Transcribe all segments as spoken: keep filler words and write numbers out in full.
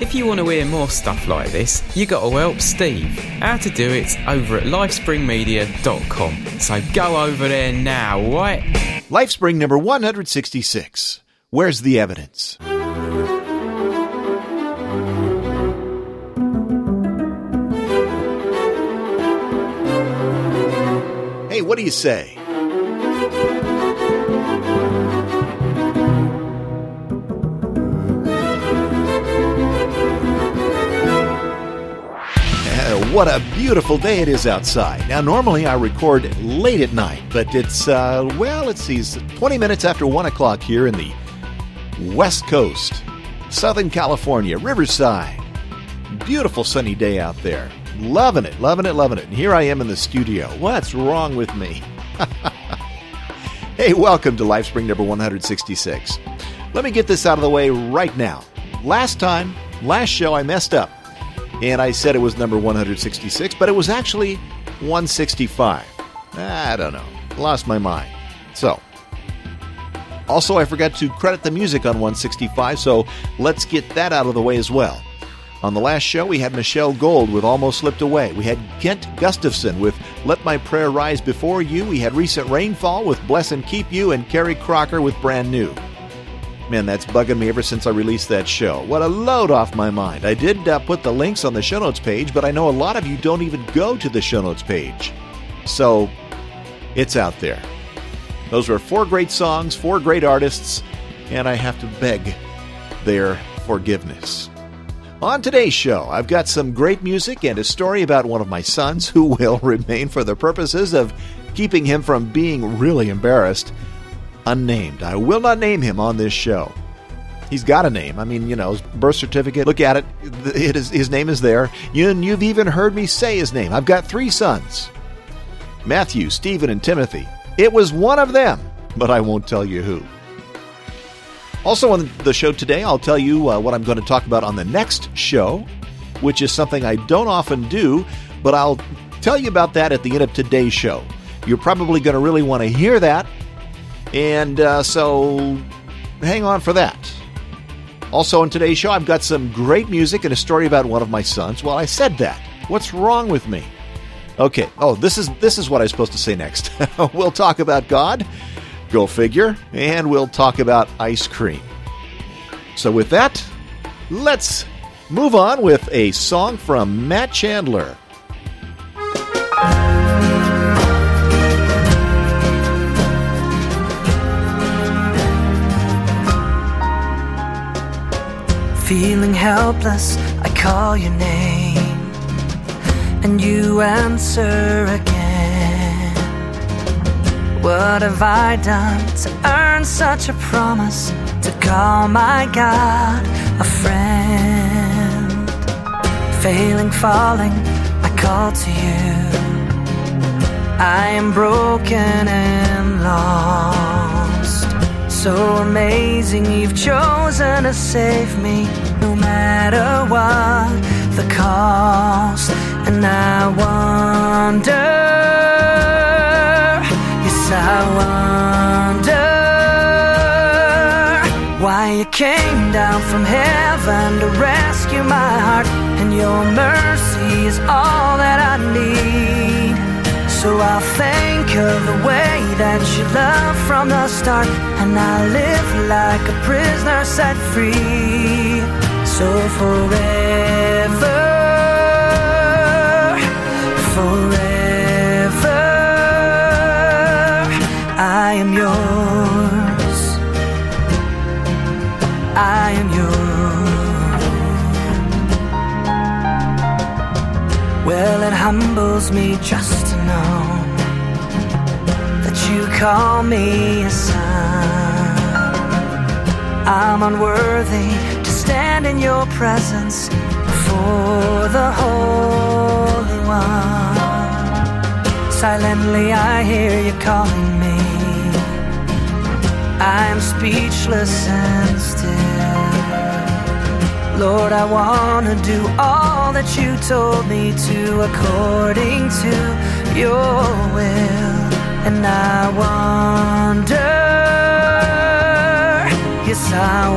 If you want to hear more stuff like this, you got to help Steve. How to do it's over at Lifespring media dot com. So go over there now, right? Lifespring number one hundred sixty-six. Where's the evidence? Hey, what do you say? What a beautiful day it is outside. Now, normally I record late at night, but it's, uh, well, it's these twenty minutes after one o'clock here in the West Coast, Southern California, Riverside. Beautiful sunny day out there. Loving it, loving it, loving it. And here I am in the studio. What's wrong with me? Hey, welcome to Lifespring number one hundred sixty-six. Let me get this out of the way right now. Last time, last show, I messed up. And I said it was number one hundred sixty-six, but it was actually one sixty-five. I don't know. Lost my mind. So, also I forgot to credit the music on one sixty-five, so let's get that out of the way as well. On the last show, we had Michelle Gold with Almost Slipped Away. We had Kent Gustafson with Let My Prayer Rise Before You. We had Recent Rainfall with Bless and Keep You, and Carrie Crocker with Brand New. Man, that's bugging me ever since I released that show. What a load off my mind. I did uh, put the links on the show notes page, but I know a lot of you don't even go to the show notes page. So, it's out there. Those were four great songs, four great artists, and I have to beg their forgiveness. On today's show, I've got some great music and a story about one of my sons who will remain, for the purposes of keeping him from being really embarrassed, unnamed. I will not name him on this show. He's got a name. I mean, you know, his birth certificate, look at it. It is, his name is there. You, and you've even heard me say his name. I've got three sons, Matthew, Stephen, and Timothy. It was one of them, but I won't tell you who. Also on the show today, I'll tell you uh, what I'm going to talk about on the next show, which is something I don't often do, but I'll tell you about that at the end of today's show. You're probably going to really want to hear that. And uh, so, hang on for that. Also on today's show, I've got some great music and a story about one of my sons. Well, I said that. What's wrong with me? Okay. Oh, this is this is what I was supposed to say next. We'll talk about God. Go figure. And we'll talk about ice cream. So with that, let's move on with a song from Matt Chandler. Feeling helpless, I call your name, and you answer again. What have I done to earn such a promise, to call my God a friend? Failing, falling, I call to you. I am broken and lost. So amazing, you've chosen to save me, no matter what the cost. And I wonder, yes I wonder, why you came down from heaven to rescue my heart. And your mercy is all that I need. So I'll think of the way that you love from the start, and I live like a prisoner set free. So forever, forever, I am yours, I am yours. Well, it humbles me just to know that you call me a son. I'm unworthy to stand in your presence before the Holy One. Silently I hear you calling me. I am speechless and still. Lord, I want to do all that you told me to, according to your will. And I wonder, yes I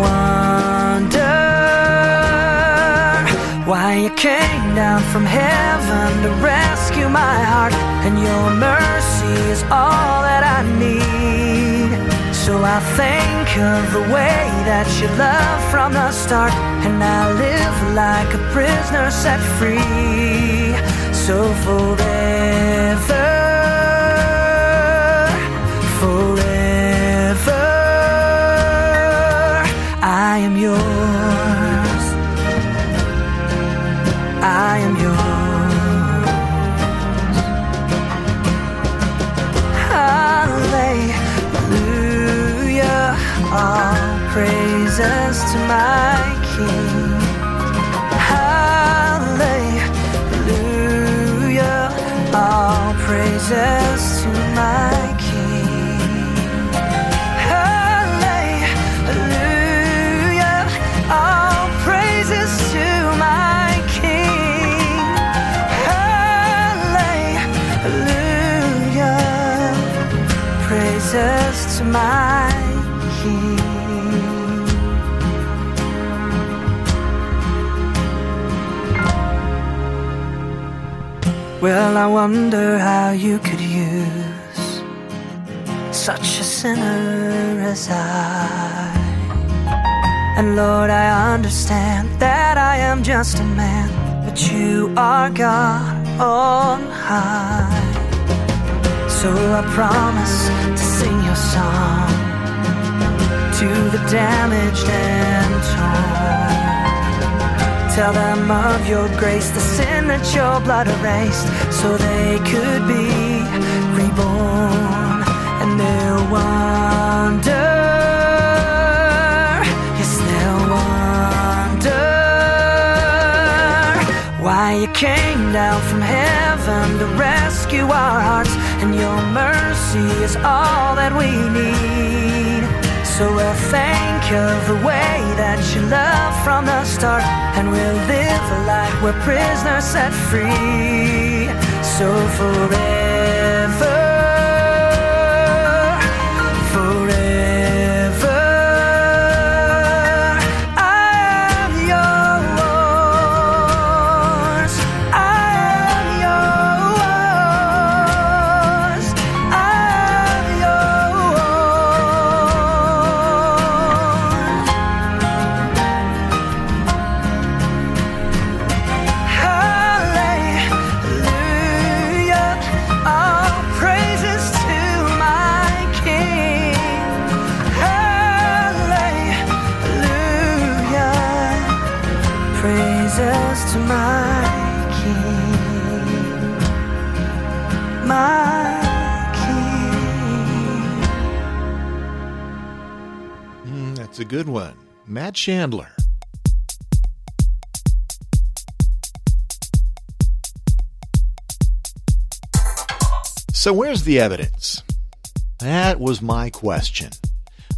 wonder, Why you came down from heaven to rescue my heart, and your mercy is all that I need. So I think of the way that you loved from the start, and I live like a prisoner set free. So forever, forever, I am yours. I am yours. Hallelujah, all praises to my King. Hallelujah, all praises to my King. Hallelujah, all praises to my to my King. Well, I wonder how you could use such a sinner as I. And Lord, I understand that I am just a man, but you are God on high. So I promise to sing your song to the damaged and torn. Tell them of your grace, the sin that your blood erased, so they could be reborn. And they'll wonder, yes, they'll wonder why you came down from heaven to rescue our hearts, and your mercy is all that we need. So we'll think of the way that you loved from the start, and we'll live a life where prisoners set free. So forever, forever, I am yours. I am yours. To my King, my King. Mm, that's a good one. Matt Chandler. So where's the evidence? That was my question.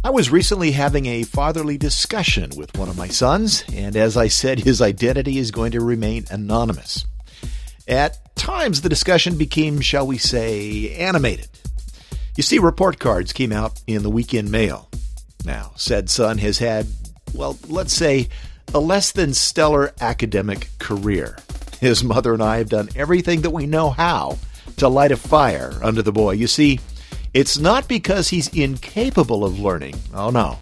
I was recently having a fatherly discussion with one of my sons, and as I said, his identity is going to remain anonymous. At times, the discussion became, shall we say, animated. You see, report cards came out in the weekend mail. Now, said son has had, well, let's say, a less than stellar academic career. His mother and I have done everything that we know how to light a fire under the boy. You see, it's not because he's incapable of learning. Oh, no.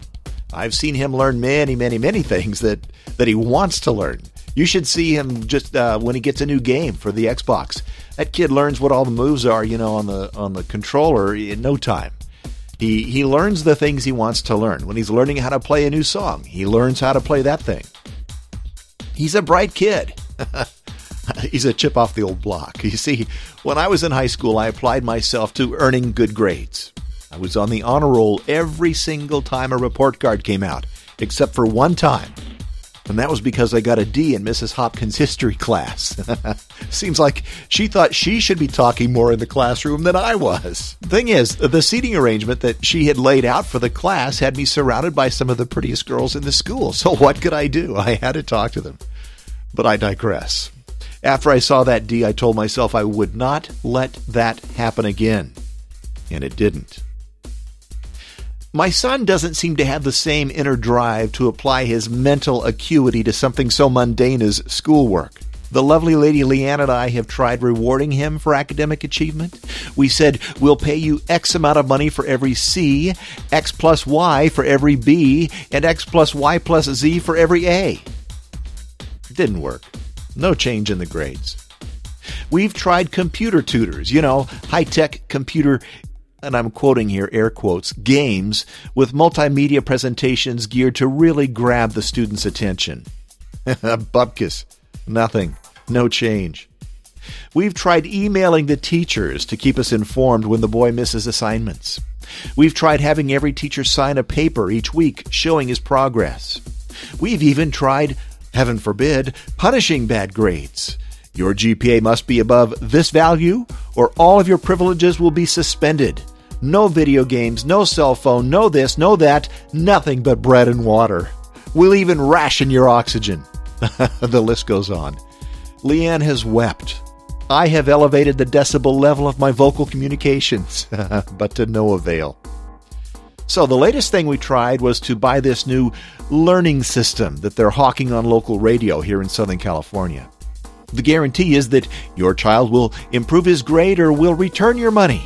I've seen him learn many, many, many things that, that he wants to learn. You should see him just uh, when he gets a new game for the Xbox. That kid learns what all the moves are, you know, on the on the controller in no time. He, he learns the things he wants to learn. When he's learning how to play a new song, he learns how to play that thing. He's a bright kid. He's a chip off the old block. You see, when I was in high school, I applied myself to earning good grades. I was on the honor roll every single time a report card came out, except for one time. And that was because I got a D in Missus Hopkins' history class. Seems like she thought she should be talking more in the classroom than I was. Thing is, the seating arrangement that she had laid out for the class had me surrounded by some of the prettiest girls in the school. So what could I do? I had to talk to them. But I digress. After I saw that D, I told myself I would not let that happen again. And it didn't. My son doesn't seem to have the same inner drive to apply his mental acuity to something so mundane as schoolwork. The lovely lady Leanne and I have tried rewarding him for academic achievement. We said, we'll pay you X amount of money for every C, X plus Y for every B, and X plus Y plus Z for every A. It didn't work. No change in the grades. We've tried computer tutors, you know, high-tech computer, and I'm quoting here air quotes, games with multimedia presentations geared to really grab the students' attention. Bupkis. Nothing. No change. We've tried emailing the teachers to keep us informed when the boy misses assignments. We've tried having every teacher sign a paper each week showing his progress. We've even tried, heaven forbid, punishing bad grades. Your G P A must be above this value, or all of your privileges will be suspended. No video games, no cell phone, no this, no that, nothing but bread and water. We'll even ration your oxygen. The list goes on. Leanne has wept. I have elevated the decibel level of my vocal communications, but to no avail. So the latest thing we tried was to buy this new learning system that they're hawking on local radio here in Southern California. The guarantee is that your child will improve his grade or will return your money.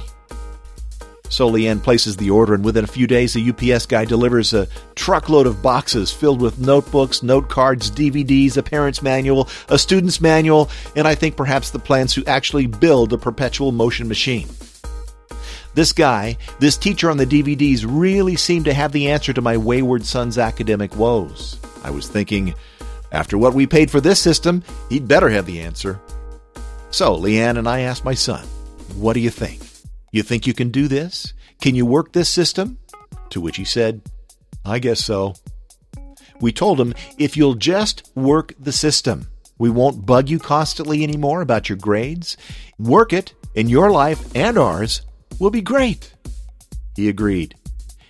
So Leanne places the order, and within a few days, the U P S guy delivers a truckload of boxes filled with notebooks, note cards, D V Ds, a parent's manual, a student's manual, and I think perhaps the plans to actually build a perpetual motion machine. This guy, this teacher on the D V Ds, really seemed to have the answer to my wayward son's academic woes. I was thinking, after what we paid for this system, he'd better have the answer. So Leanne and I asked my son, what do you think? You think you can do this? Can you work this system? To which he said, I guess so. We told him, if you'll just work the system, we won't bug you constantly anymore about your grades. Work it, and your life and ours will be great. He agreed.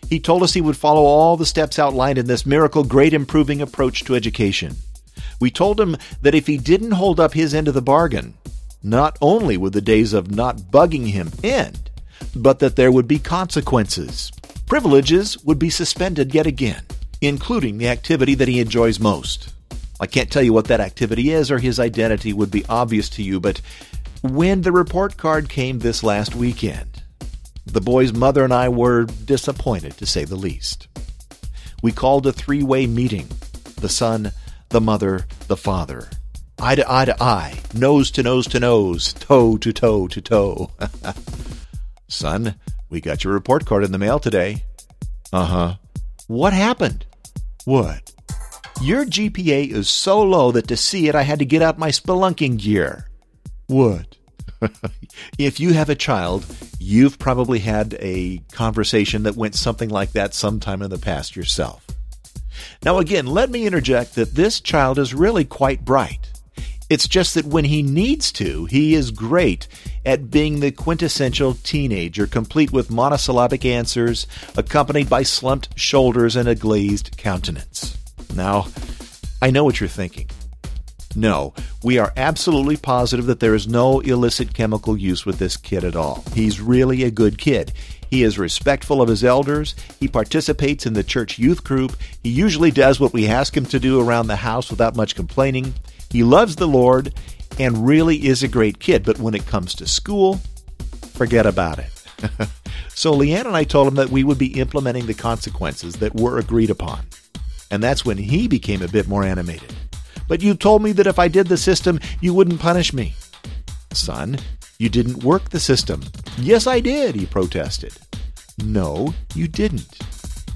He told us he would follow all the steps outlined in this miracle grade improving approach to education. We told him that if he didn't hold up his end of the bargain, not only would the days of not bugging him end, but that there would be consequences. Privileges would be suspended yet again, including the activity that he enjoys most. I can't tell you what that activity is, or his identity would be obvious to you, but when the report card came this last weekend, the boy's mother and I were disappointed, to say the least. We called a three-way meeting. The son, the mother, the father. Eye to eye to eye, nose to nose to nose, toe to toe to toe. Son, we got your report card in the mail today. Uh-huh. What happened? What? Your G P A is so low that to see it, I had to get out my spelunking gear. What? If you have a child, you've probably had a conversation that went something like that sometime in the past yourself. Now, again, let me interject that this child is really quite bright. It's just that when he needs to, he is great at being the quintessential teenager, complete with monosyllabic answers, accompanied by slumped shoulders and a glazed countenance. Now, I know what you're thinking. No, we are absolutely positive that there is no illicit chemical use with this kid at all. He's really a good kid. He is respectful of his elders. He participates in the church youth group. He usually does what we ask him to do around the house without much complaining. He loves the Lord and really is a great kid. But when it comes to school, forget about it. So Leanne and I told him that we would be implementing the consequences that were agreed upon. And that's when he became a bit more animated. But you told me that if I did the system, you wouldn't punish me. Son, you didn't work the system. Yes, I did, he protested. No, you didn't.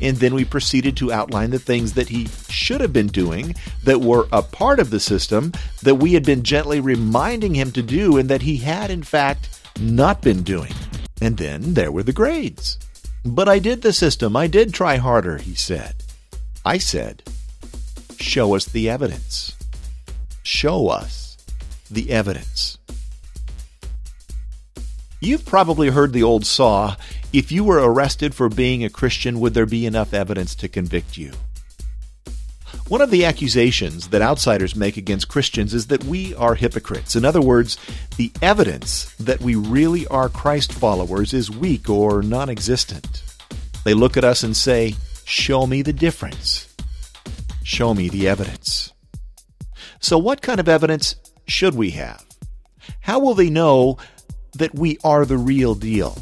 And then we proceeded to outline the things that he should have been doing that were a part of the system that we had been gently reminding him to do and that he had, in fact, not been doing. And then there were the grades. But I did the system. I did try harder, he said. I said, show us the evidence. Show us the evidence. You've probably heard the old saw, if you were arrested for being a Christian, would there be enough evidence to convict you? One of the accusations that outsiders make against Christians is that we are hypocrites. In other words, the evidence that we really are Christ followers is weak or non-existent. They look at us and say, show me the difference. Show me the evidence. So what kind of evidence should we have? How will they know that we are the real deal?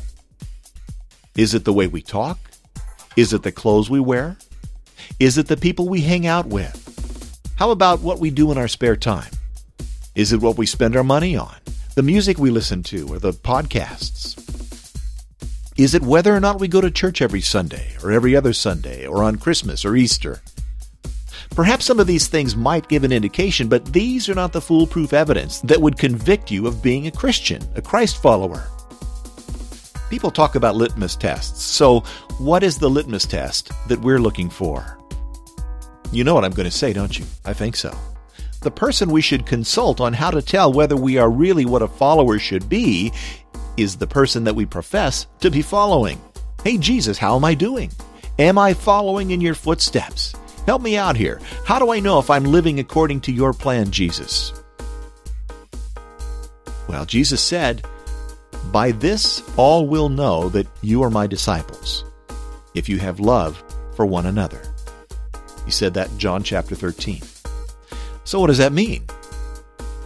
Is it the way we talk? Is it the clothes we wear? Is it the people we hang out with? How about what we do in our spare time? Is it what we spend our money on? The music we listen to or the podcasts? Is it whether or not we go to church every Sunday or every other Sunday or on Christmas or Easter? Perhaps some of these things might give an indication, but these are not the foolproof evidence that would convict you of being a Christian, a Christ follower. People talk about litmus tests. So what is the litmus test that we're looking for? You know what I'm going to say, don't you? I think so. The person we should consult on how to tell whether we are really what a follower should be is the person that we profess to be following. Hey, Jesus, how am I doing? Am I following in your footsteps? Help me out here. How do I know if I'm living according to your plan, Jesus? Well, Jesus said, by this all will know that you are my disciples, if you have love for one another. He said that in John chapter thirteen. So what does that mean?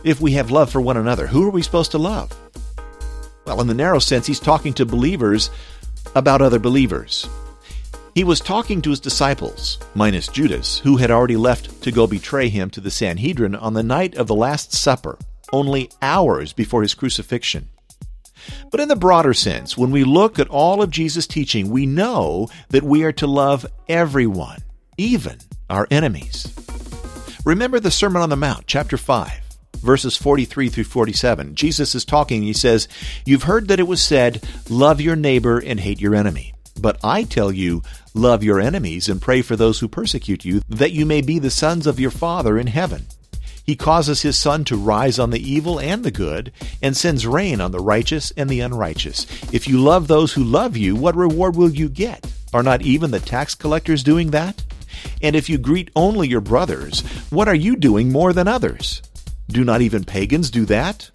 If we have love for one another, who are we supposed to love? Well, in the narrow sense, he's talking to believers about other believers. He was talking to his disciples, minus Judas, who had already left to go betray him to the Sanhedrin on the night of the Last Supper, only hours before his crucifixion. But in the broader sense, when we look at all of Jesus' teaching, we know that we are to love everyone, even our enemies. Remember the Sermon on the Mount, chapter five, verses forty-three through forty-seven. Jesus is talking, he says, "You've heard that it was said, love your neighbor and hate your enemy. But I tell you, love your enemies and pray for those who persecute you, that you may be the sons of your Father in heaven. He causes his sun to rise on the evil and the good, and sends rain on the righteous and the unrighteous. If you love those who love you, what reward will you get? Are not even the tax collectors doing that? And if you greet only your brothers, what are you doing more than others? Do not even pagans do that?"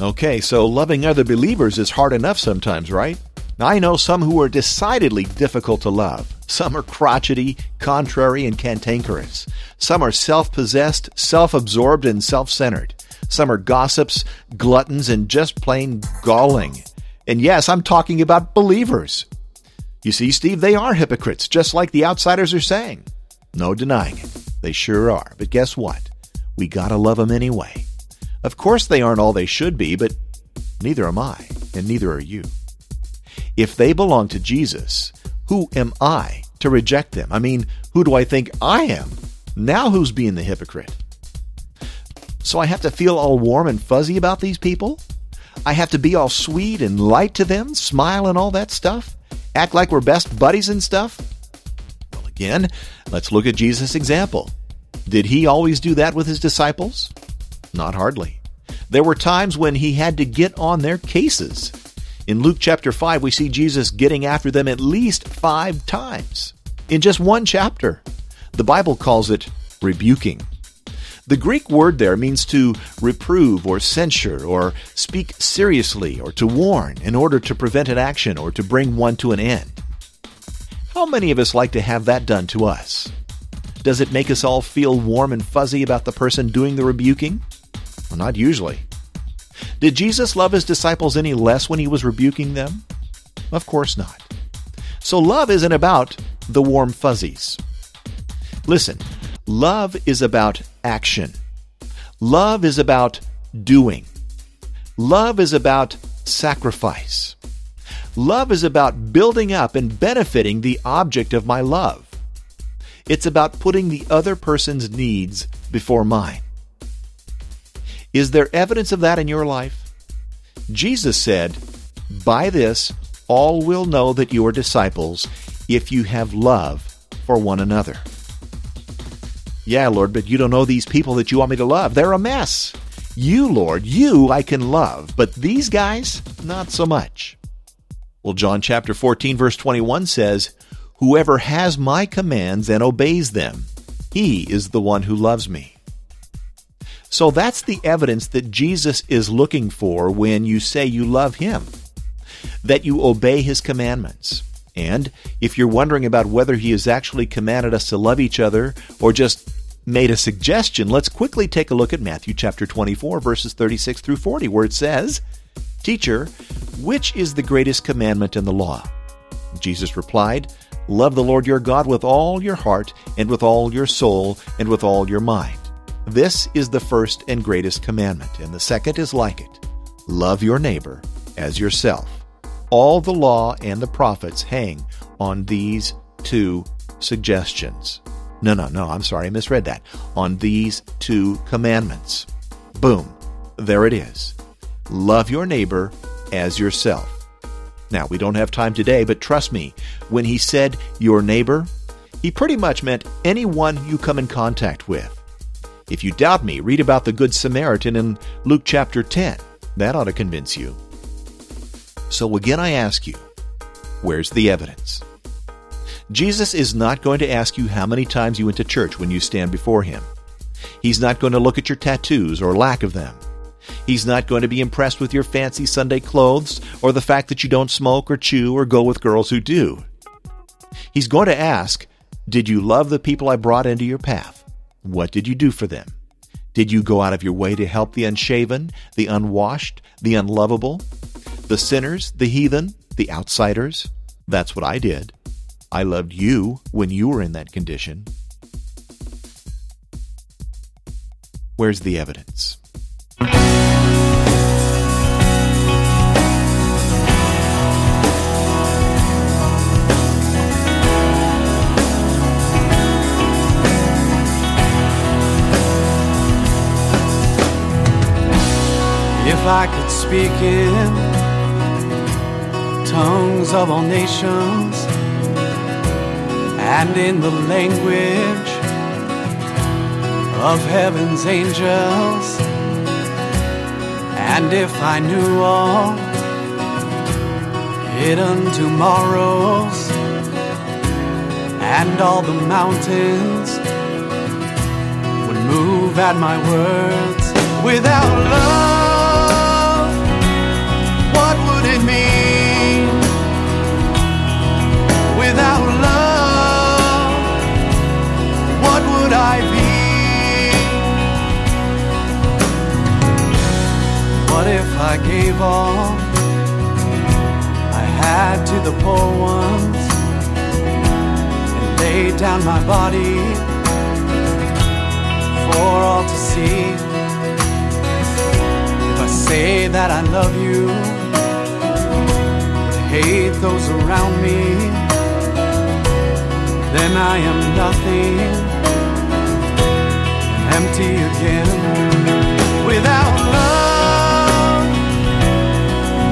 Okay, so loving other believers is hard enough sometimes, right? I know some who are decidedly difficult to love. Some are crotchety, contrary, and cantankerous. Some are self-possessed, self-absorbed, and self-centered. Some are gossips, gluttons, and just plain galling. And yes, I'm talking about believers. You see, Steve, they are hypocrites, just like the outsiders are saying. No denying it. They sure are. But guess what? We gotta love them anyway. Of course they aren't all they should be, but neither am I, and neither are you. If they belong to Jesus, who am I to reject them? I mean, who do I think I am? Now who's being the hypocrite? So I have to feel all warm and fuzzy about these people? I have to be all sweet and light to them, smile and all that stuff? Act like we're best buddies and stuff? Well, again, let's look at Jesus' example. Did he always do that with his disciples? Not hardly. There were times when he had to get on their cases. In Luke chapter five, we see Jesus getting after them at least five times in just one chapter. The Bible calls it rebuking. The Greek word there means to reprove or censure or speak seriously or to warn in order to prevent an action or to bring one to an end. How many of us like to have that done to us? Does it make us all feel warm and fuzzy about the person doing the rebuking? Well, not usually. Did Jesus love his disciples any less when he was rebuking them? Of course not. So love isn't about the warm fuzzies. Listen, love is about action. Love is about doing. Love is about sacrifice. Love is about building up and benefiting the object of my love. It's about putting the other person's needs before mine. Is there evidence of that in your life? Jesus said, "By this all will know that you are disciples if you have love for one another." Yeah, Lord, but you don't know these people that you want me to love. They're a mess. You, Lord, you I can love, but these guys, not so much. Well, John chapter fourteen, verse twenty-one says, "Whoever has my commands and obeys them, he is the one who loves me." So that's the evidence that Jesus is looking for when you say you love him, that you obey his commandments, And if you're wondering about whether he has actually commanded us to love each other or just made a suggestion, let's quickly take a look at Matthew chapter twenty-four, verses thirty-six through forty, where it says, "Teacher, which is the greatest commandment in the law?" Jesus replied, "Love the Lord your God with all your heart and with all your soul and with all your mind. This is the first and greatest commandment, and the second is like it. Love your neighbor as yourself. All the law and the prophets hang on these two suggestions." No, no, no, I'm sorry, I misread that. On these two commandments. Boom, there it is. Love your neighbor as yourself. Now, we don't have time today, but trust me, when he said your neighbor, he pretty much meant anyone you come in contact with. If you doubt me, read about the Good Samaritan in Luke chapter ten. That ought to convince you. So again, I ask you, where's the evidence? Jesus is not going to ask you how many times you went to church when you stand before him. He's not going to look at your tattoos or lack of them. He's not going to be impressed with your fancy Sunday clothes or the fact that you don't smoke or chew or go with girls who do. He's going to ask, did you love the people I brought into your path? What did you do for them? Did you go out of your way to help the unshaven, the unwashed, the unlovable, the sinners, the heathen, the outsiders? That's what I did. I loved you when you were in that condition. Where's the evidence? If I could speak in tongues of all nations and in the language of heaven's angels, and if I knew all hidden tomorrows and all the mountains would move at my words, without love, what would it mean? Without love, what would I be? What if I gave all I had to the poor ones and laid down my body for all to see? If I say that I love you, hate those around me, then I am nothing, empty again. Without love,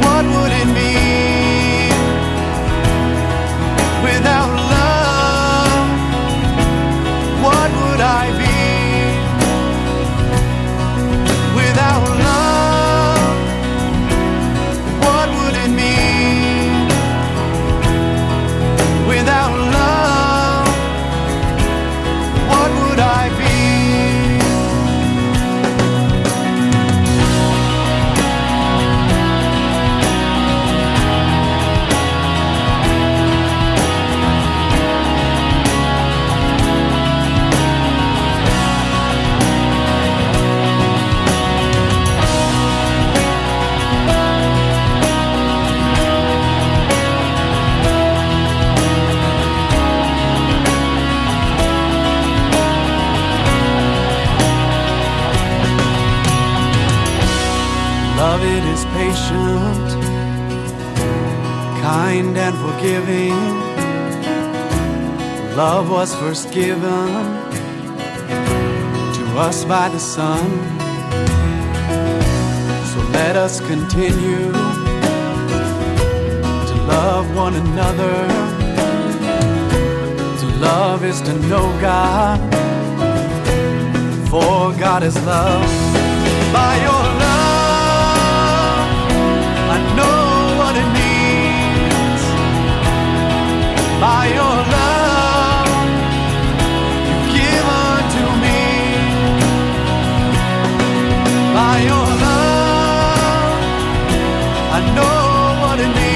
what would it mean? Without love, what would I be? Without love, what would it mean? Without love, what would I be? Love, it is patient, kind and forgiving. Love was first given to us by the Son. So let us continue to love one another. To love is to know God, for God is love. By your love, I know what it means. By your love you've given to me. By your love I know what it means.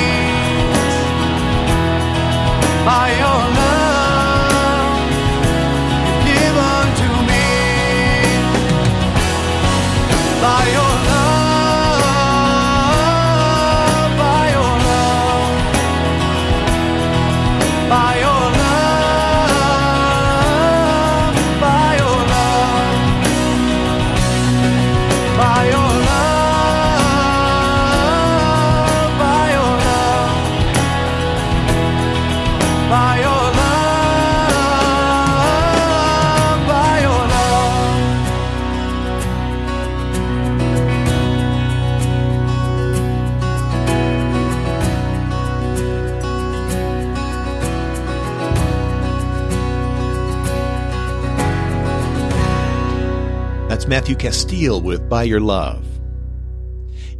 That's Matthew Castile with By Your Love.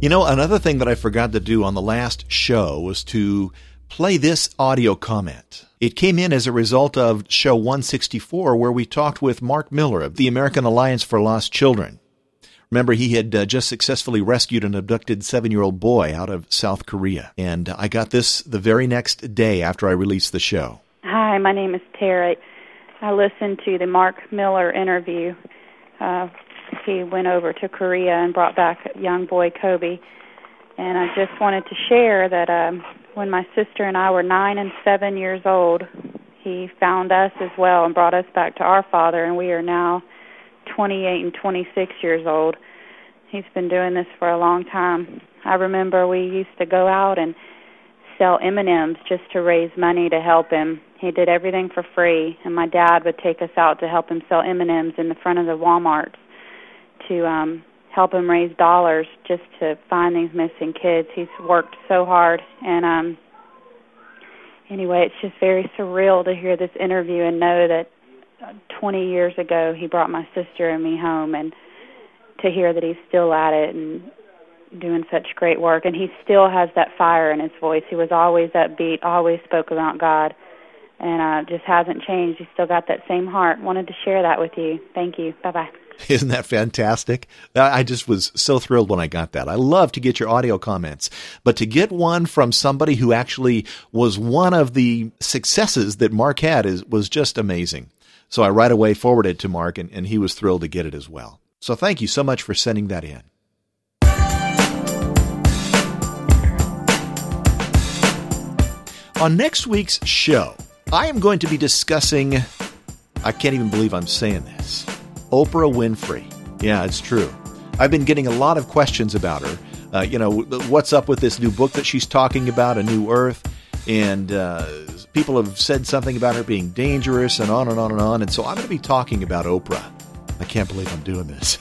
You know, another thing that I forgot to do on the last show was to play this audio comment. It came in as a result of show one sixty-four, where we talked with Mark Miller of the American Alliance for Lost Children. Remember, he had uh, just successfully rescued an abducted seven-year-old boy out of South Korea. And I got this the very next day after I released the show. Hi, my name is Tara. I listened to the Mark Miller interview. Uh, he went over to Korea and brought back a young boy, Kobe. And I just wanted to share that um, when my sister and I were nine and seven years old, he found us as well and brought us back to our father, and we are now twenty-eight and twenty-six years old. He's been doing this for a long time. I remember we used to go out and sell M and M's just to raise money to help him. He did everything for free, and my dad would take us out to help him sell M and M's in the front of the Walmarts to um, help him raise dollars just to find these missing kids. He's worked so hard, and um, anyway, it's just very surreal to hear this interview and know that twenty years ago he brought my sister and me home, and to hear that he's still at it and doing such great work, and he still has that fire in his voice. He was always upbeat, always spoke about God, and uh, just hasn't changed. He's still got that same heart. Wanted to share that with you. Thank you. Bye-bye. Isn't that fantastic? I just was so thrilled when I got that. I love to get your audio comments, but to get one from somebody who actually was one of the successes that Mark had is was just amazing. So I right away forwarded to Mark, and, and he was thrilled to get it as well. So thank you so much for sending that in. On next week's show, I am going to be discussing, I can't even believe I'm saying this, Oprah Winfrey. Yeah, it's true. I've been getting a lot of questions about her. Uh, you know, what's up with this new book that she's talking about, A New Earth? And uh, people have said something about her being dangerous and on and on and on. And so I'm going to be talking about Oprah. I can't believe I'm doing this.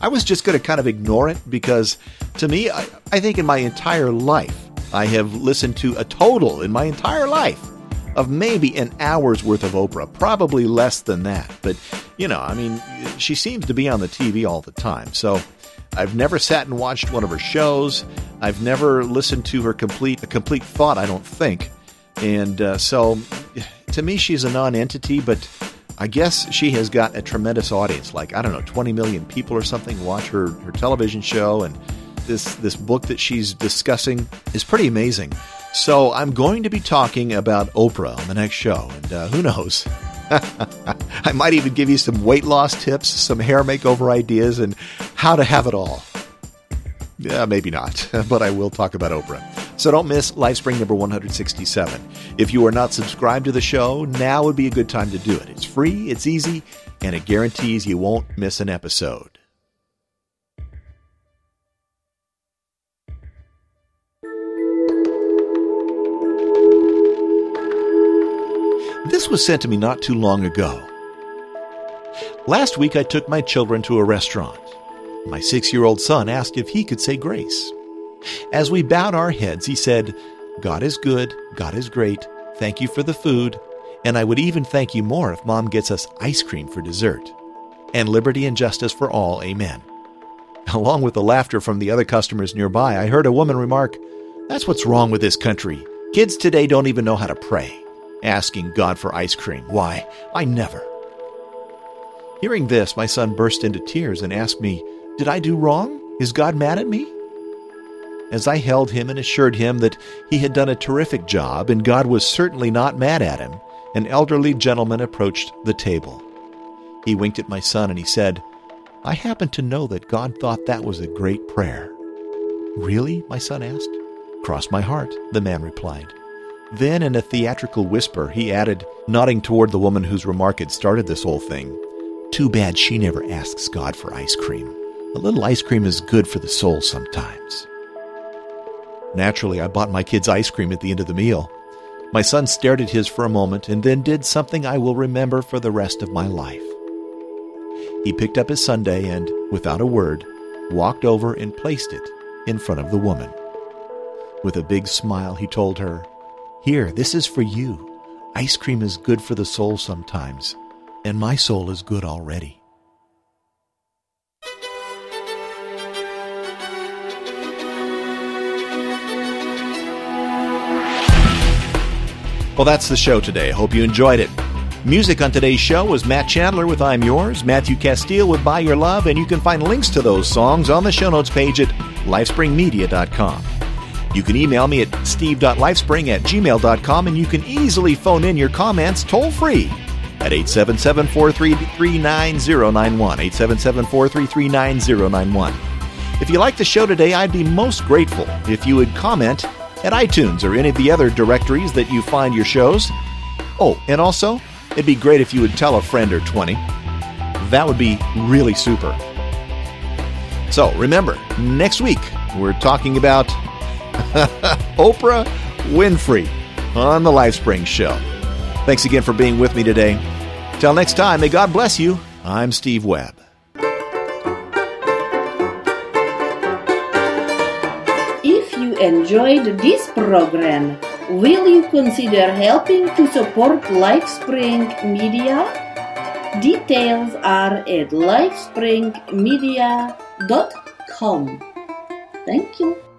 I was just going to kind of ignore it because, to me, I, I think in my entire life, I have listened to a total in my entire life of maybe an hour's worth of Oprah, probably less than that. But, you know, I mean, she seems to be on the T V all the time. So I've never sat and watched one of her shows. I've never listened to her complete a complete thought, I don't think. And uh, so to me, she's a non-entity, but I guess she has got a tremendous audience. Like, I don't know, twenty million people or something watch her, her television show. And this, this book that she's discussing is pretty amazing. So I'm going to be talking about Oprah on the next show. And uh, who knows? I might even give you some weight loss tips, some hair makeover ideas, and how to have it all. Yeah, maybe not, but I will talk about Oprah. So don't miss Lifespring number one sixty-seven. If you are not subscribed to the show, now would be a good time to do it. It's free, it's easy, and it guarantees you won't miss an episode. This was sent to me not too long ago. Last week, I took my children to a restaurant. My six-year-old son asked if he could say grace. As we bowed our heads, he said, "God is good, God is great, thank you for the food, and I would even thank you more if Mom gets us ice cream for dessert. And liberty and justice for all, amen." Along with the laughter from the other customers nearby, I heard a woman remark, "That's what's wrong with this country. Kids today don't even know how to pray. Asking God for ice cream. Why, I never." Hearing this, my son burst into tears and asked me, "Did I do wrong? Is God mad at me?" As I held him and assured him that he had done a terrific job and God was certainly not mad at him, an elderly gentleman approached the table. He winked at my son and he said, "I happen to know that God thought that was a great prayer." "Really?" my son asked. "Cross my heart," the man replied. Then, in a theatrical whisper, he added, nodding toward the woman whose remark had started this whole thing, "Too bad she never asks God for ice cream. A little ice cream is good for the soul sometimes." Naturally, I bought my kids ice cream at the end of the meal. My son stared at his for a moment and then did something I will remember for the rest of my life. He picked up his sundae and, without a word, walked over and placed it in front of the woman. With a big smile, he told her, "Here, this is for you. Ice cream is good for the soul sometimes, and my soul is good already." Well, that's the show today. Hope you enjoyed it. Music on today's show was Matt Chandler with I'm Yours, Matthew Castile with Buy Your Love, and you can find links to those songs on the show notes page at Lifespring media dot com. You can email me at steve dot lifespring at gmail dot com, and you can easily phone in your comments toll-free at eight seven seven, four three three, nine zero nine one, eight seven seven, four three three, nine zero nine one. If you like the show today, I'd be most grateful if you would comment at iTunes or any of the other directories that you find your shows. Oh, and also, it'd be great if you would tell a friend or twenty. That would be really super. So, remember, next week, we're talking about Oprah Winfrey on the LifeSpring Show. Thanks again for being with me today. Till next time, may God bless you. I'm Steve Webb. If you enjoyed this program, will you consider helping to support LifeSpring Media? Details are at Lifespring media dot com. Thank you.